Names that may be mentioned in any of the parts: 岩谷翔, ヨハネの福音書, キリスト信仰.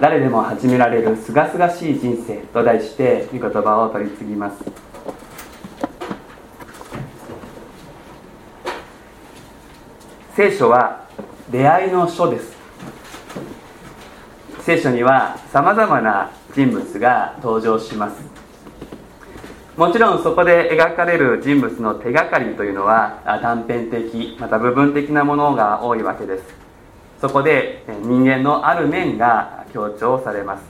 誰でも始められるすがすがしい人生と題して御言葉を取り次ぎます。聖書は出会いの書です。聖書にはさまざまな人物が登場します。もちろんそこで描かれる人物の手がかりというのは断片的また部分的なものが多いわけです。そこで人間のある面が強調されます。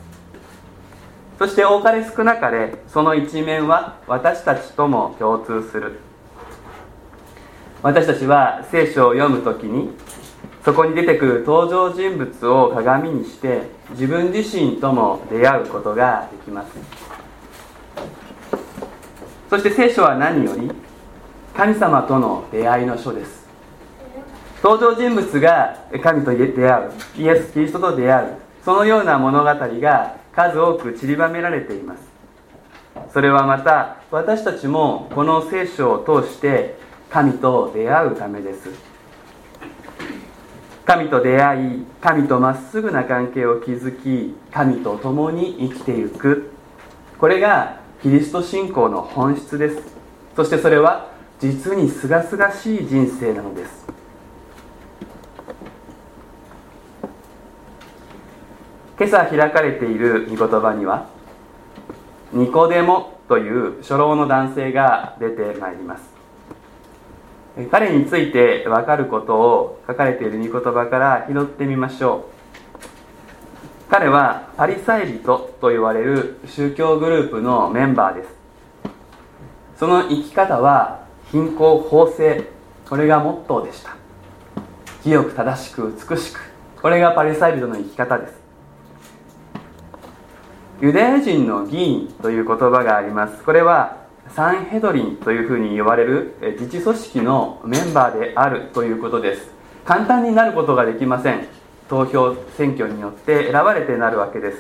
そして多かれ少なかれその一面は私たちとも共通する。私たちは聖書を読むときにそこに出てくる登場人物を鏡にして自分自身とも出会うことができます。そして聖書は何より神様との出会いの書です。登場人物が神と出会う、イエス・キリストと出会う、そのような物語が数多く散りばめられています。それはまた私たちもこの聖書を通して神と出会うためです。神と出会い、神とまっすぐな関係を築き、神と共に生きていく、これがキリスト信仰の本質です。そしてそれは実にすがすがしい人生なのです。今朝開かれている御言葉にはニコデモという初老の男性が出てまいります。彼について分かることを書かれている御言葉から拾ってみましょう。彼はパリサイ人と言われる宗教グループのメンバーです。その生き方は貧困法制、これがモットーでした。清く正しく美しく、これがパリサイ人の生き方です。ユダヤ人の議員という言葉があります。これはサンヘドリンというふうに言われる自治組織のメンバーであるということです。簡単になることができません。投票選挙によって選ばれてなるわけです。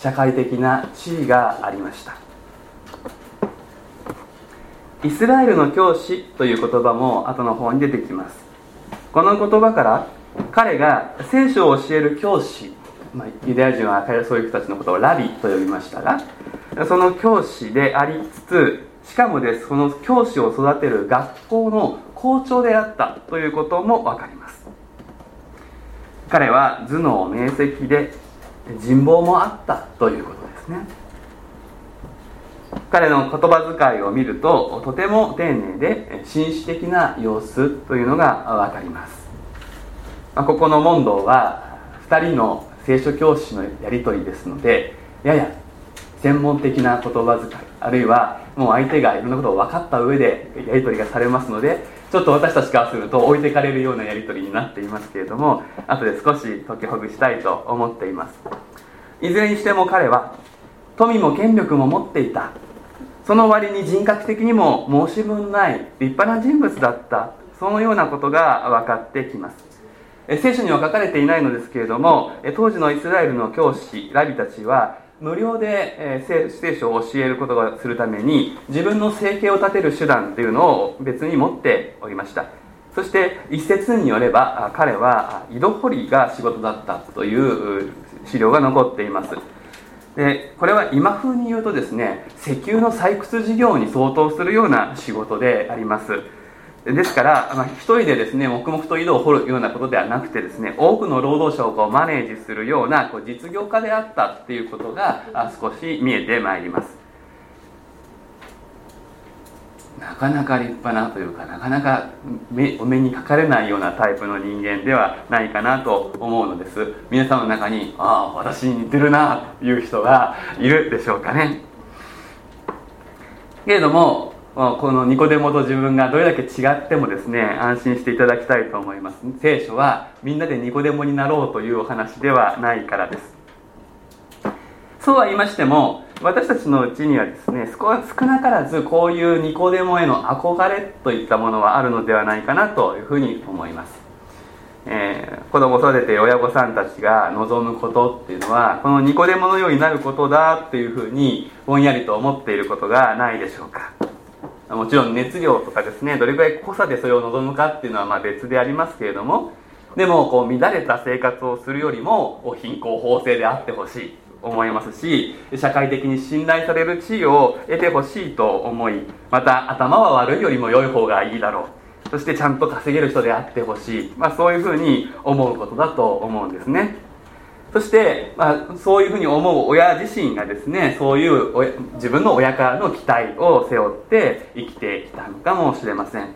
社会的な地位がありました。イスラエルの教師という言葉も後の方に出てきます。この言葉から彼が聖書を教える教師、ユダヤ人はそういう人たちのことをラビと呼びましたが、その教師でありつつ、しかもです、その教師を育てる学校の校長であったということも分かります。彼は頭脳明晰で人望もあったということですね。彼の言葉遣いを見ると、とても丁寧で紳士的な様子というのが分かります。ここの問答は2人の聖書教師のやり取りですので、やや専門的な言葉遣い、あるいはもう相手がいろんなことを分かった上でやり取りがされますので、ちょっと私たちからすると置いてかれるようなやり取りになっていますけれども、後で少し解きほぐしたいと思っています。いずれにしても彼は富も権力も持っていた、その割に人格的にも申し分ない立派な人物だった、そのようなことが分かってきます。聖書には書かれていないのですけれども、当時のイスラエルの教師ラビたちは無料で聖書を教えることをするために自分の生計を立てる手段というのを別に持っておりました。そして一説によれば彼は井戸掘りが仕事だったという資料が残っています。でこれは今風に言うとですね、石油の採掘事業に相当するような仕事であります。ですから、一人でですね、黙々と井戸を掘るようなことではなくてですね、多くの労働者をマネージするような実業家であったっていうことが少し見えてまいります。なかなか立派なというか、なかなかお目にかかれないようなタイプの人間ではないかなと思うのです。皆さんの中に、ああ私に似てるなという人がいるでしょうかね。けれどもこのニコデモと自分がどれだけ違ってもですね、安心していただきたいと思います。聖書はみんなでニコデモになろうというお話ではないからです。そうは言いましても、私たちのうちにはですね、少なからずこういうニコデモへの憧れといったものはあるのではないかなというふうに思います。子供を育てて親御さんたちが望むことっていうのは、このニコデモのようになることだというふうにぼんやりと思っていることがないでしょうか。もちろん熱量とかですね、どれくらい濃さでそれを望むかっていうのは別でありますけれども、でもこう乱れた生活をするよりも貧困法制であってほしいと思いますし、社会的に信頼される地位を得てほしいと思い、また頭は悪いよりも良い方がいいだろう、そしてちゃんと稼げる人であってほしい、そういうふうに思うことだと思うんですね。そして、そういうふうに思う親自身がですね、そういう自分の親からの期待を背負って生きてきたのかもしれません。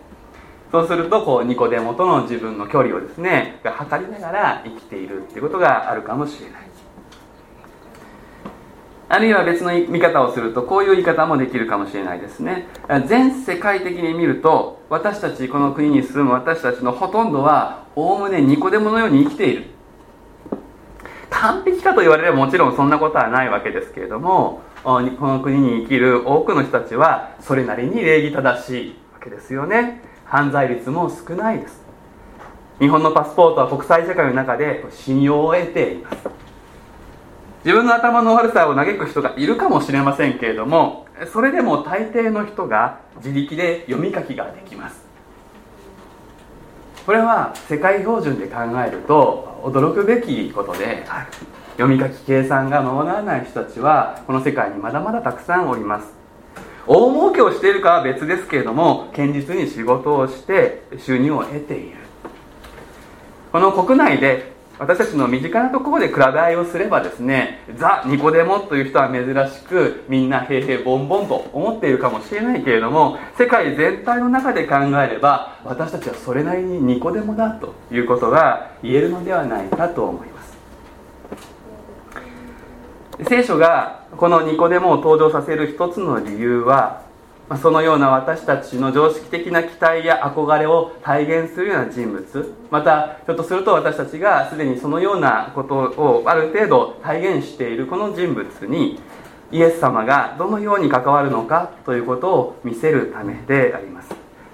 そうするとこうニコデモとの自分の距離をですね測りながら生きているということがあるかもしれない。あるいは別の見方をするとこういう言い方もできるかもしれないですね。全世界的に見ると私たちこの国に住む私たちのほとんどはおおむねニコデモのように生きている。完璧かと言われればもちろんそんなことはないわけですけれども、この国に生きる多くの人たちはそれなりに礼儀正しいわけですよね。犯罪率も少ないです。日本のパスポートは国際社会の中で信用を得ています。自分の頭の悪さを嘆く人がいるかもしれませんけれども、それでも大抵の人が自力で読み書きができます。これは世界標準で考えると驚くべきことで、読み書き計算が回らない人たちはこの世界にまだまだたくさんおります。大儲けをしているかは別ですけれども、堅実に仕事をして収入を得ている。この国内で私たちの身近なところで比べ合いをすればですね、ザ・ニコデモという人は珍しくみんな平々ボンボンと思っているかもしれないけれども、世界全体の中で考えれば私たちはそれなりにニコデモだということが言えるのではないかと思います。聖書がこのニコデモを登場させる一つの理由は、そのような私たちの常識的な期待や憧れを体現するような人物、またひょっとすると私たちがすでにそのようなことをある程度体現しているこの人物にイエス様がどのように関わるのかということを見せるためであります。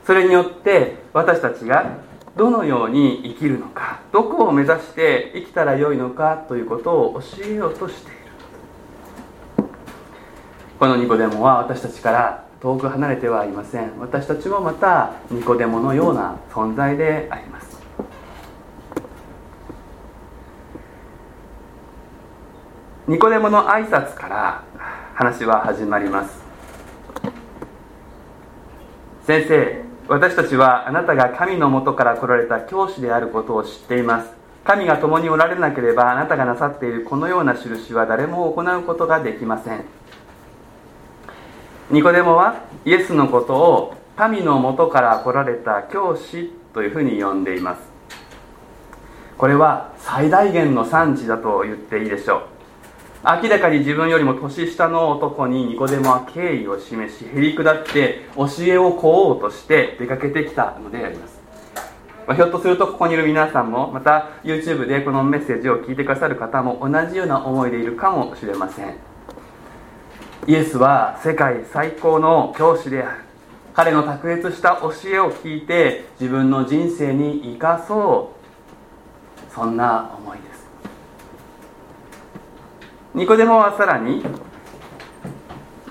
それによって私たちがどのように生きるのか、どこを目指して生きたらよいのかということを教えようとしている。このニコデモは私たちから遠く離れてはいません。私たちもまたニコデモのような存在であります。ニコデモの挨拶から話は始まります。先生、私たちはあなたが神のもとから来られた教師であることを知っています。神が共におられなければあなたがなさっているこのような印は誰も行うことができません。ニコデモはイエスのことを神のもとから来られた教師というふうに呼んでいます。これは最大限の賛辞だと言っていいでしょう。明らかに自分よりも年下の男にニコデモは敬意を示し、へり下って教えを請おうとして出かけてきたのであります。ひょっとするとここにいる皆さんも、また YouTube でこのメッセージを聞いてくださる方も同じような思いでいるかもしれません。イエスは世界最高の教師である。彼の卓越した教えを聞いて自分の人生に生かそう、そんな思いです。ニコデモはさらに、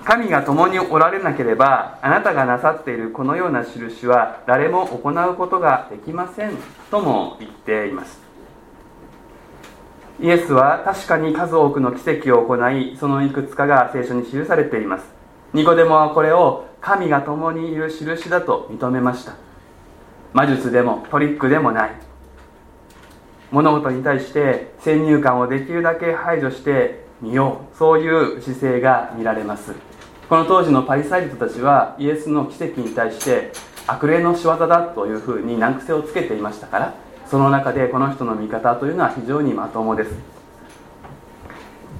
神が共におられなければあなたがなさっているこのような印は誰も行うことができませんとも言っています。イエスは確かに数多くの奇跡を行い、そのいくつかが聖書に記されています。ニコデモはこれを神が共にいる印だと認めました。魔術でもトリックでもない。物事に対して先入観をできるだけ排除してみよう、そういう姿勢が見られます。この当時のパリサイ人たちはイエスの奇跡に対して悪霊の仕業だというふうに難癖をつけていましたから、その中でこの人の見方というのは非常にまともです。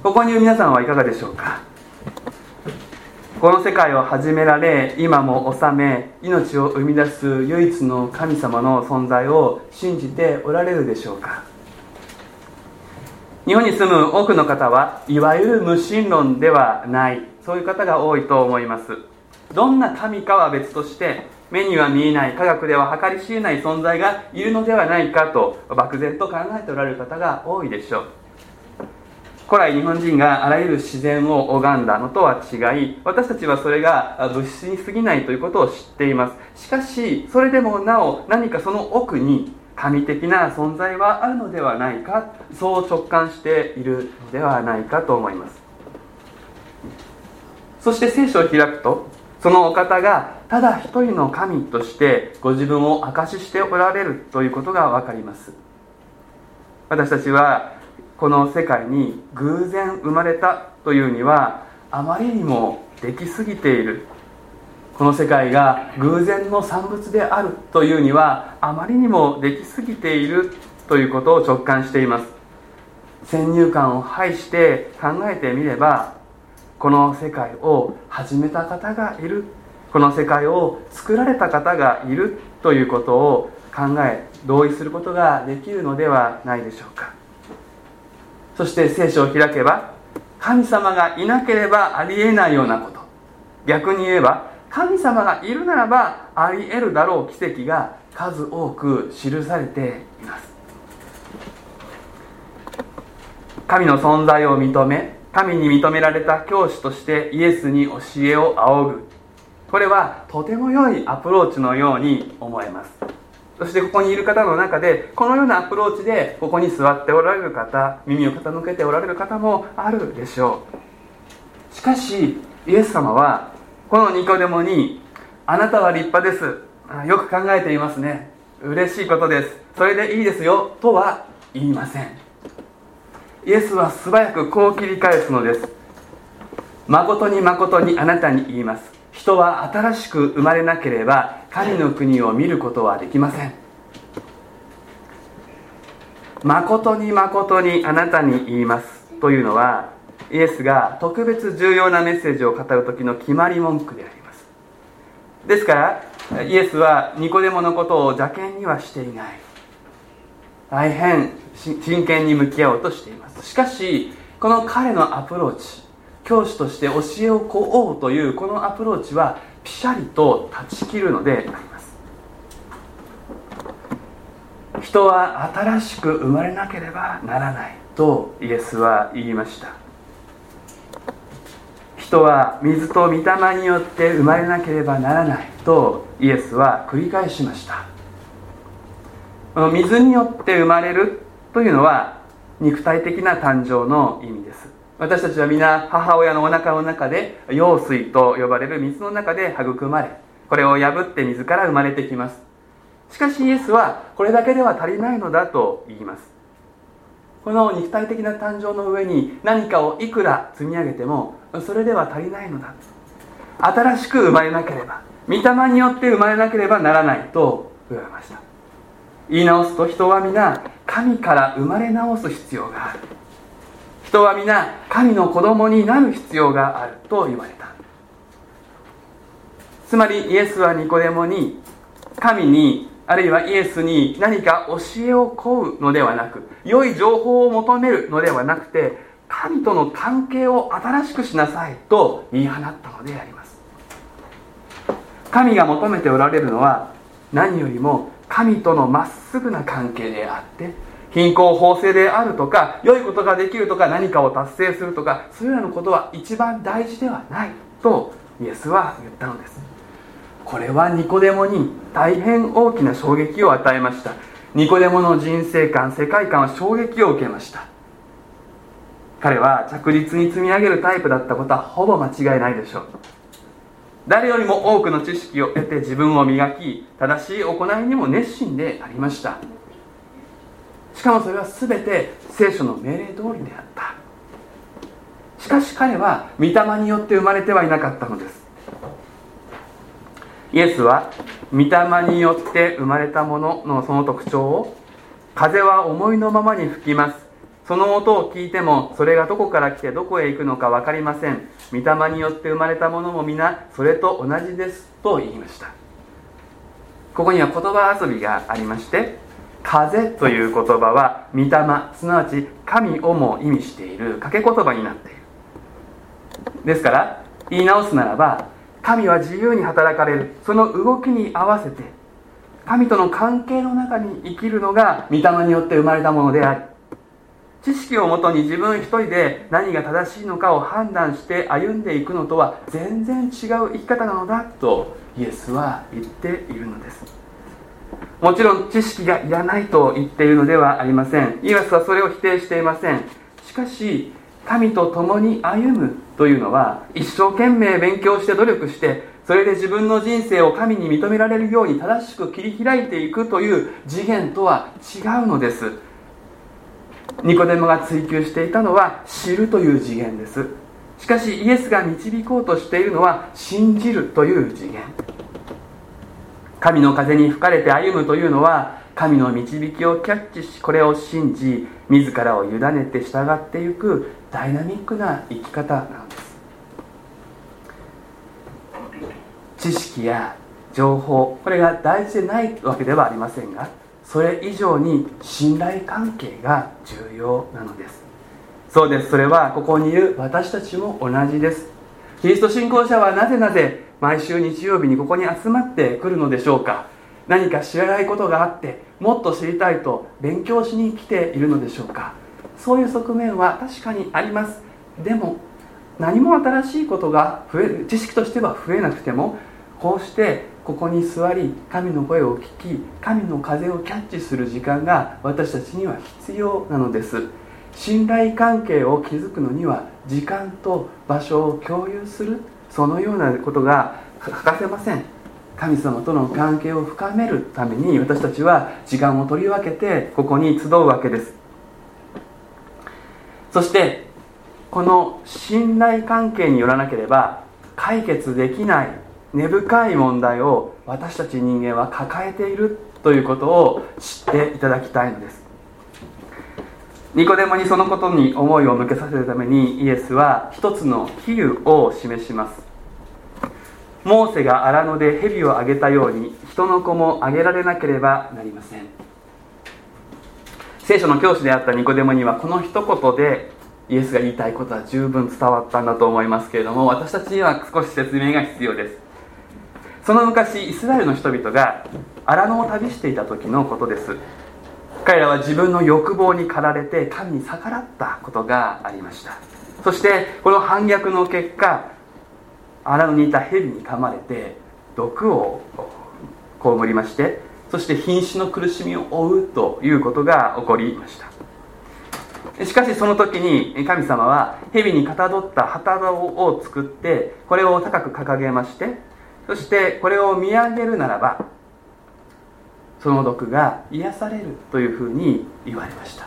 ここにいる皆さんはいかがでしょうか。この世界を始められ、今も治め、命を生み出す唯一の神様の存在を信じておられるでしょうか。日本に住む多くの方はいわゆる無神論ではない、そういう方が多いと思います。どんな神かは別として、目には見えない、科学では計り知れない存在がいるのではないかと漠然と考えておられる方が多いでしょう。古来日本人があらゆる自然を拝んだのとは違い、私たちはそれが物質に過ぎないということを知っています。しかしそれでもなお、何かその奥に神的な存在はあるのではないか、そう直感しているのではないかと思います。そして聖書を開くと、そのお方がただ一人の神としてご自分を証ししておられるということがわかります。私たちはこの世界に偶然生まれたというにはあまりにもできすぎている。この世界が偶然の産物であるというにはあまりにもできすぎているということを直感しています。先入観を排して考えてみれば、この世界を始めた方がいる、この世界を作られた方がいるということを考え同意することができるのではないでしょうか。そして聖書を開けば、神様がいなければありえないようなこと、逆に言えば神様がいるならばあり得るだろう奇跡が数多く記されています。神の存在を認め、神に認められた教師としてイエスに教えを仰ぐ、これはとても良いアプローチのように思えます。そしてここにいる方の中で、このようなアプローチでここに座っておられる方、耳を傾けておられる方もあるでしょう。しかしイエス様はこのニコデモに、あなたは立派です、よく考えていますね、嬉しいことです、それでいいですよとは言いません。イエスは素早くこう切り返すのです。誠に誠にあなたに言います、人は新しく生まれなければ神の国を見ることはできません。誠に誠にあなたに言いますというのは、イエスが特別重要なメッセージを語る時の決まり文句であります。ですからイエスはニコデモのことを邪険にはしていない、大変真剣に向き合おうとしています。しかしこの彼のアプローチ、教師として教えを請おうというこのアプローチはピシャリと断ち切るのであります。人は新しく生まれなければならないとイエスは言いました。人は水と御霊によって生まれなければならないとイエスは繰り返しました。この水によって生まれるというのは肉体的な誕生の意味です。私たちは皆母親のお腹の中で羊水と呼ばれる水の中で育まれ、これを破って水から生まれてきます。しかしイエスはこれだけでは足りないのだと言います。この肉体的な誕生の上に何かをいくら積み上げてもそれでは足りないのだ。新しく生まれなければ、御霊によって生まれなければならないと言われました。言い直すと、人は皆神から生まれ直す必要がある。人は皆神の子供になる必要があると言われた。つまりイエスはニコデモに、神にあるいはイエスに何か教えを請うのではなく、良い情報を求めるのではなくて、神との関係を新しくしなさいと言い放ったのであります。神が求めておられるのは、何よりも神とのまっすぐな関係であって、貧困法制であるとか、良いことができるとか、何かを達成するとか、それらのことは一番大事ではないとイエスは言ったのです。これはニコデモに大変大きな衝撃を与えました。ニコデモの人生観、世界観は衝撃を受けました。彼は着実に積み上げるタイプだったことはほぼ間違いないでしょう。誰よりも多くの知識を得て、自分を磨き、正しい行いにも熱心でありました。しかもそれは全て聖書の命令通りであった。しかし彼は御霊によって生まれてはいなかったのです。イエスは御霊によって生まれたもののその特徴を、風は思いのままに吹きます、その音を聞いてもそれがどこから来てどこへ行くのか分かりません、御霊によって生まれたものも皆それと同じですと言いました。ここには言葉遊びがありまして、風という言葉は御霊、すなわち神をも意味している掛け言葉になっている。ですから言い直すならば、神は自由に働かれる、その動きに合わせて神との関係の中に生きるのが御霊によって生まれたものであり、知識をもとに自分一人で何が正しいのかを判断して歩んでいくのとは全然違う生き方なのだとイエスは言っているのです。もちろん知識がいらないと言っているのではありません。イエスはそれを否定していません。しかし神と共に歩むというのは、一生懸命勉強して努力して、それで自分の人生を神に認められるように正しく切り開いていくという次元とは違うのです。ニコデモが追求していたのは知るという次元です。しかしイエスが導こうとしているのは信じるという次元。神の風に吹かれて歩むというのは、神の導きをキャッチし、これを信じ、自らを委ねて従っていくダイナミックな生き方なんです。知識や情報、これが大事でないわけではありませんが、それ以上に信頼関係が重要なのです。そうです。それはここにいる私たちも同じです。キリスト信仰者はなぜ毎週日曜日にここに集まってくるのでしょうか。何か知らないことがあって、もっと知りたいと勉強しに来ているのでしょうか。そういう側面は確かにあります。でも何も新しいことが増える、知識としては増えなくても、こうしてここに座り、神の声を聞き、神の風をキャッチする時間が私たちには必要なのです。信頼関係を築くのには時間と場所を共有する、そのようなことが欠かせません。神様との関係を深めるために、私たちは時間を取り分けてここに集うわけです。そしてこの信頼関係によらなければ解決できない根深い問題を私たち人間は抱えているということを知っていただきたいのです。ニコデモにそのことに思いを向けさせるために、イエスは一つの比喩を示します。モーセが荒野で蛇をあげたように、人の子もあげられなければなりません。聖書の教師であったニコデモには、この一言でイエスが言いたいことは十分伝わったんだと思いますけれども、私たちには少し説明が必要です。その昔、イスラエルの人々が荒野を旅していた時のことです。彼らは自分の欲望に駆られて神に逆らったことがありました。そしてこの反逆の結果、荒野にいた蛇に噛まれて毒を被りまして、そして瀕死の苦しみを負うということが起こりました。しかしその時に神様は蛇にかたどった旗を作って、これを高く掲げまして、そしてこれを見上げるならばその毒が癒されるというふうに言われました。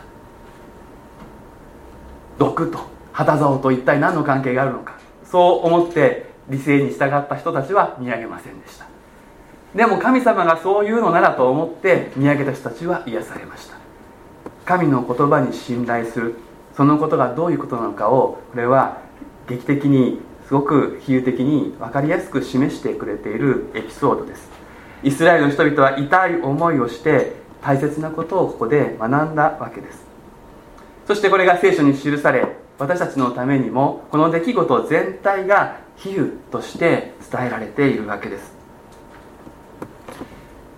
毒と旗竿と一体何の関係があるのか、そう思って理性に従った人たちは見上げませんでした。でも神様がそういうのならと思って見上げた人たちは癒されました。神の言葉に信頼する、そのことがどういうことなのかを、これは劇的にすごく比喩的に分かりやすく示してくれているエピソードです。イスラエルの人々は痛い思いをして大切なことをここで学んだわけです。そしてこれが聖書に記され、私たちのためにもこの出来事全体が比喩として伝えられているわけです。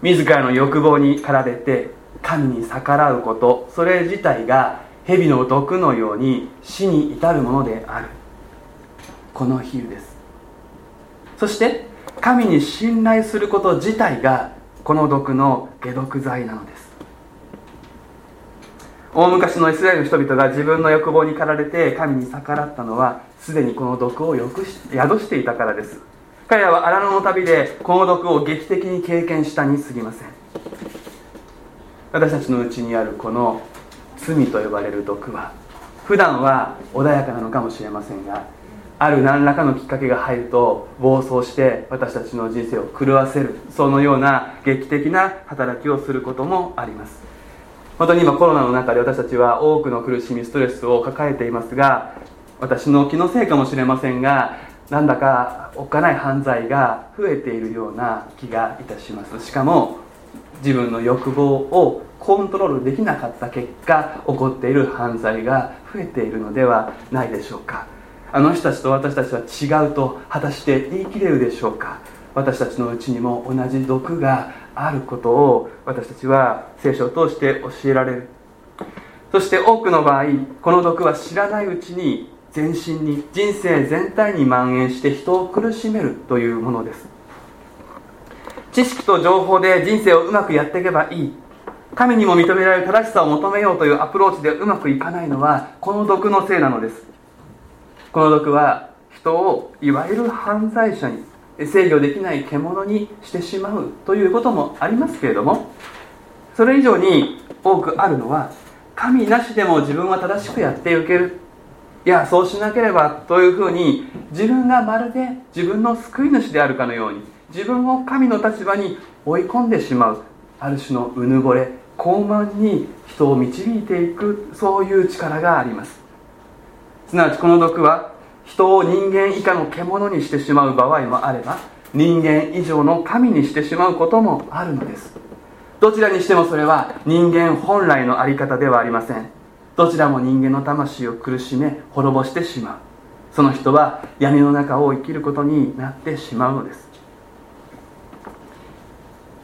自らの欲望に駆られて神に逆らうこと、それ自体が蛇の毒のように死に至るものである、この比喩です。そして神に信頼すること自体がこの毒の解毒剤なのです。大昔のイスラエルの人々が自分の欲望に駆られて神に逆らったのは、すでにこの毒を宿していたからです。彼らは荒野の旅でこの毒を劇的に経験したに過ぎません。私たちのうちにあるこの罪と呼ばれる毒は、普段は穏やかなのかもしれませんが、ある何らかのきっかけが入ると暴走して私たちの人生を狂わせる、そのような劇的な働きをすることもあります。本当に今コロナの中で私たちは多くの苦しみ、ストレスを抱えていますが、私の気のせいかもしれませんが、なんだかおっかない犯罪が増えているような気がいたします。しかも自分の欲望をコントロールできなかった結果起こっている犯罪が増えているのではないでしょうか。あの人たちと私たちは違うと果たして言い切れるでしょうか。私たちのうちにも同じ毒があることを私たちは聖書を通して教えられる。そして多くの場合、この毒は知らないうちに全身に、人生全体に蔓延して人を苦しめるというものです。知識と情報で人生をうまくやっていけばいい、神にも認められる正しさを求めようというアプローチでうまくいかないのはこの毒のせいなのです。この毒は人をいわゆる犯罪者に、制御できない獣にしてしまうということもありますけれども、それ以上に多くあるのは、神なしでも自分は正しくやっていける、いやそうしなければというふうに、自分がまるで自分の救い主であるかのように自分を神の立場に追い込んでしまう、ある種のうぬぼれ傲慢に人を導いていく、そういう力があります。すなわちこの毒は人を人間以下の獣にしてしまう場合もあれば、人間以上の神にしてしまうこともあるのです。どちらにしてもそれは人間本来の在り方ではありません。どちらも人間の魂を苦しめ滅ぼしてしまう。その人は闇の中を生きることになってしまうのです。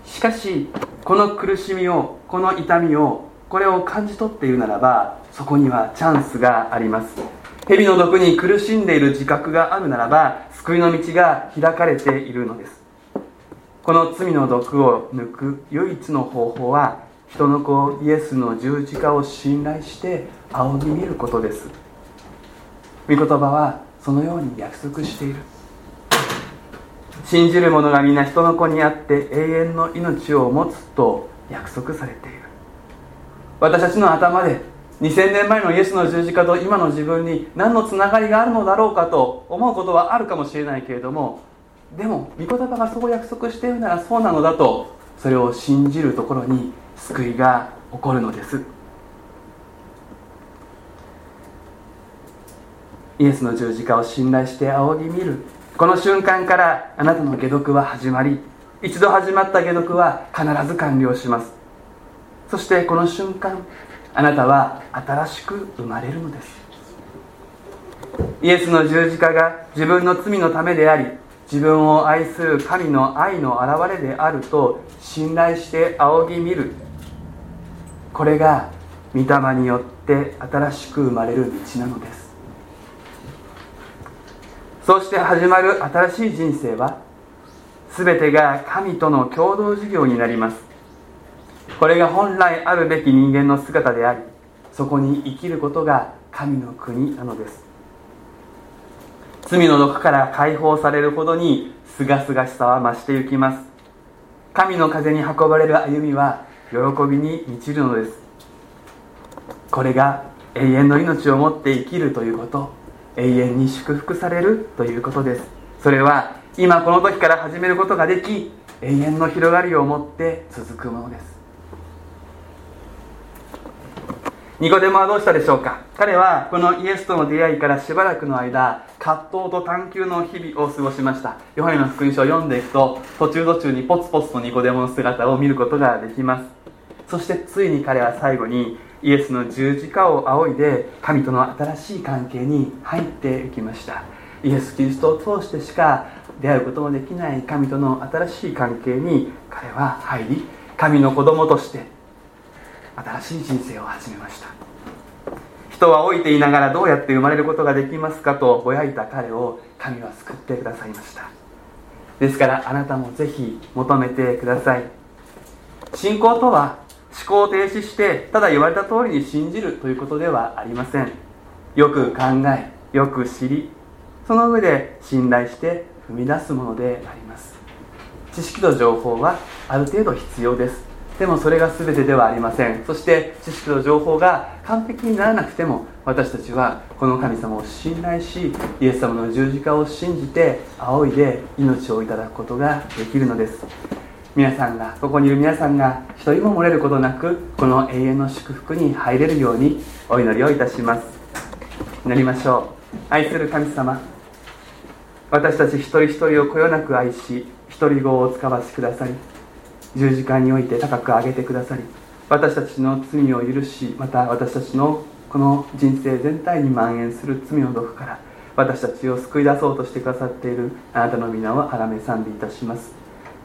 しかしこの苦しみを、この痛みを、これを感じ取っているならば、そこにはチャンスがあります。蛇の毒に苦しんでいる自覚があるならば、救いの道が開かれているのです。この罪の毒を抜く唯一の方法は、人の子イエスの十字架を信頼して仰ぎ見ることです。御言葉はそのように約束している。信じる者が皆人の子にあって永遠の命を持つと約束されている。私たちの頭で2000年前のイエスの十字架と今の自分に何のつながりがあるのだろうかと思うことはあるかもしれないけれども、でも御言葉がそう約束しているならそうなのだと、それを信じるところに救いが起こるのです。イエスの十字架を信頼して仰ぎ見る、この瞬間からあなたの解毒は始まり、一度始まった解毒は必ず完了します。そしてこの瞬間、あなたは新しく生まれるのです。イエスの十字架が自分の罪のためであり、自分を愛する神の愛の現れであると信頼して仰ぎ見る、これが御霊によって新しく生まれる道なのです。そうして始まる新しい人生は、全てが神との共同事業になります。これが本来あるべき人間の姿であり、そこに生きることが神の国なのです。罪の毒から解放されるほどにすがすがしさは増していきます。神の風に運ばれる歩みは喜びに満ちるのです。これが永遠の命を持って生きるということ、永遠に祝福されるということです。それは今この時から始めることができ、永遠の広がりを持って続くものです。ニコデモはどうしたでしょうか。彼はこのイエスとの出会いからしばらくの間、葛藤と探求の日々を過ごしました。ヨハネの福音書を読んでいくと、途中にポツポツとニコデモの姿を見ることができます。そしてついに彼は最後にイエスの十字架を仰いで、神との新しい関係に入っていきました。イエス・キリストを通してしか出会うことのできない神との新しい関係に彼は入り、神の子供として新しい人生を始めました。人は老いていながらどうやって生まれることができますかとぼやいた彼を神は救ってくださいました。ですからあなたもぜひ求めてください。信仰とは思考を停止してただ言われた通りに信じるということではありません。よく考え、よく知り、その上で信頼して踏み出すものであります。知識と情報はある程度必要です。でもそれが全てではありません。そして知識と情報が完璧にならなくても、私たちはこの神様を信頼し、イエス様の十字架を信じて仰いで命をいただくことができるのです。皆さんが、ここにいる皆さんが一人も漏れることなく、この永遠の祝福に入れるようにお祈りをいたします。祈りましょう。愛する神様、私たち一人一人をこよなく愛し、一人子をお使わしくださり、十字架において高く上げてくださり、私たちの罪を許し、また私たちのこの人生全体に蔓延する罪の毒から私たちを救い出そうとしてくださっているあなたの皆をあらめ賛美いたします。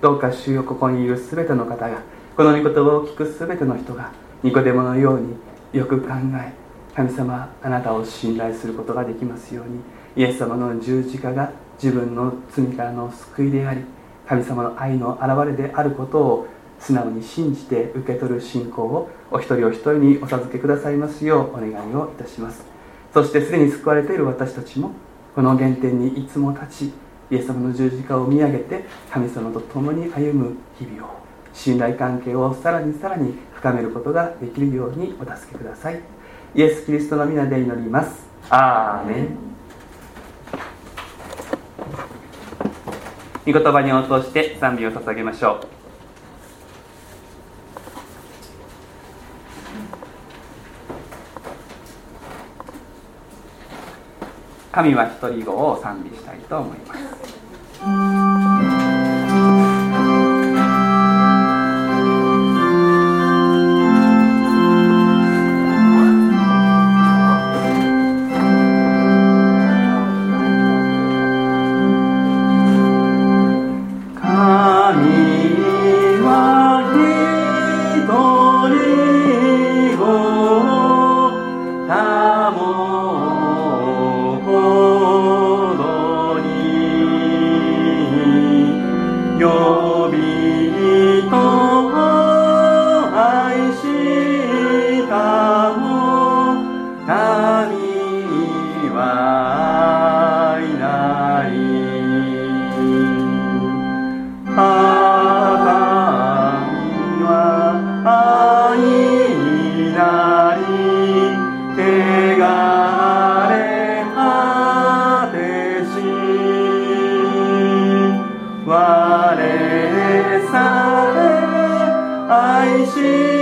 どうか主よ、ここにいるすべての方が、この御言葉を聞くすべての人がニコデモのようによく考え、神様あなたを信頼することができますように。イエス様の十字架が自分の罪からの救いであり、神様の愛の現れであることを素直に信じて受け取る信仰をお一人お一人にお授けくださいますようお願いをいたします。そしてすでに救われている私たちもこの原点にいつも立ち、イエス様の十字架を見上げて神様と共に歩む日々を、信頼関係をさらにさらに深めることができるようにお助けください。イエス・キリストの御名で祈ります。アーメン。御言葉に応答して賛美を捧げましょう。神は一人子を賛美したいと思います。我れさえ愛し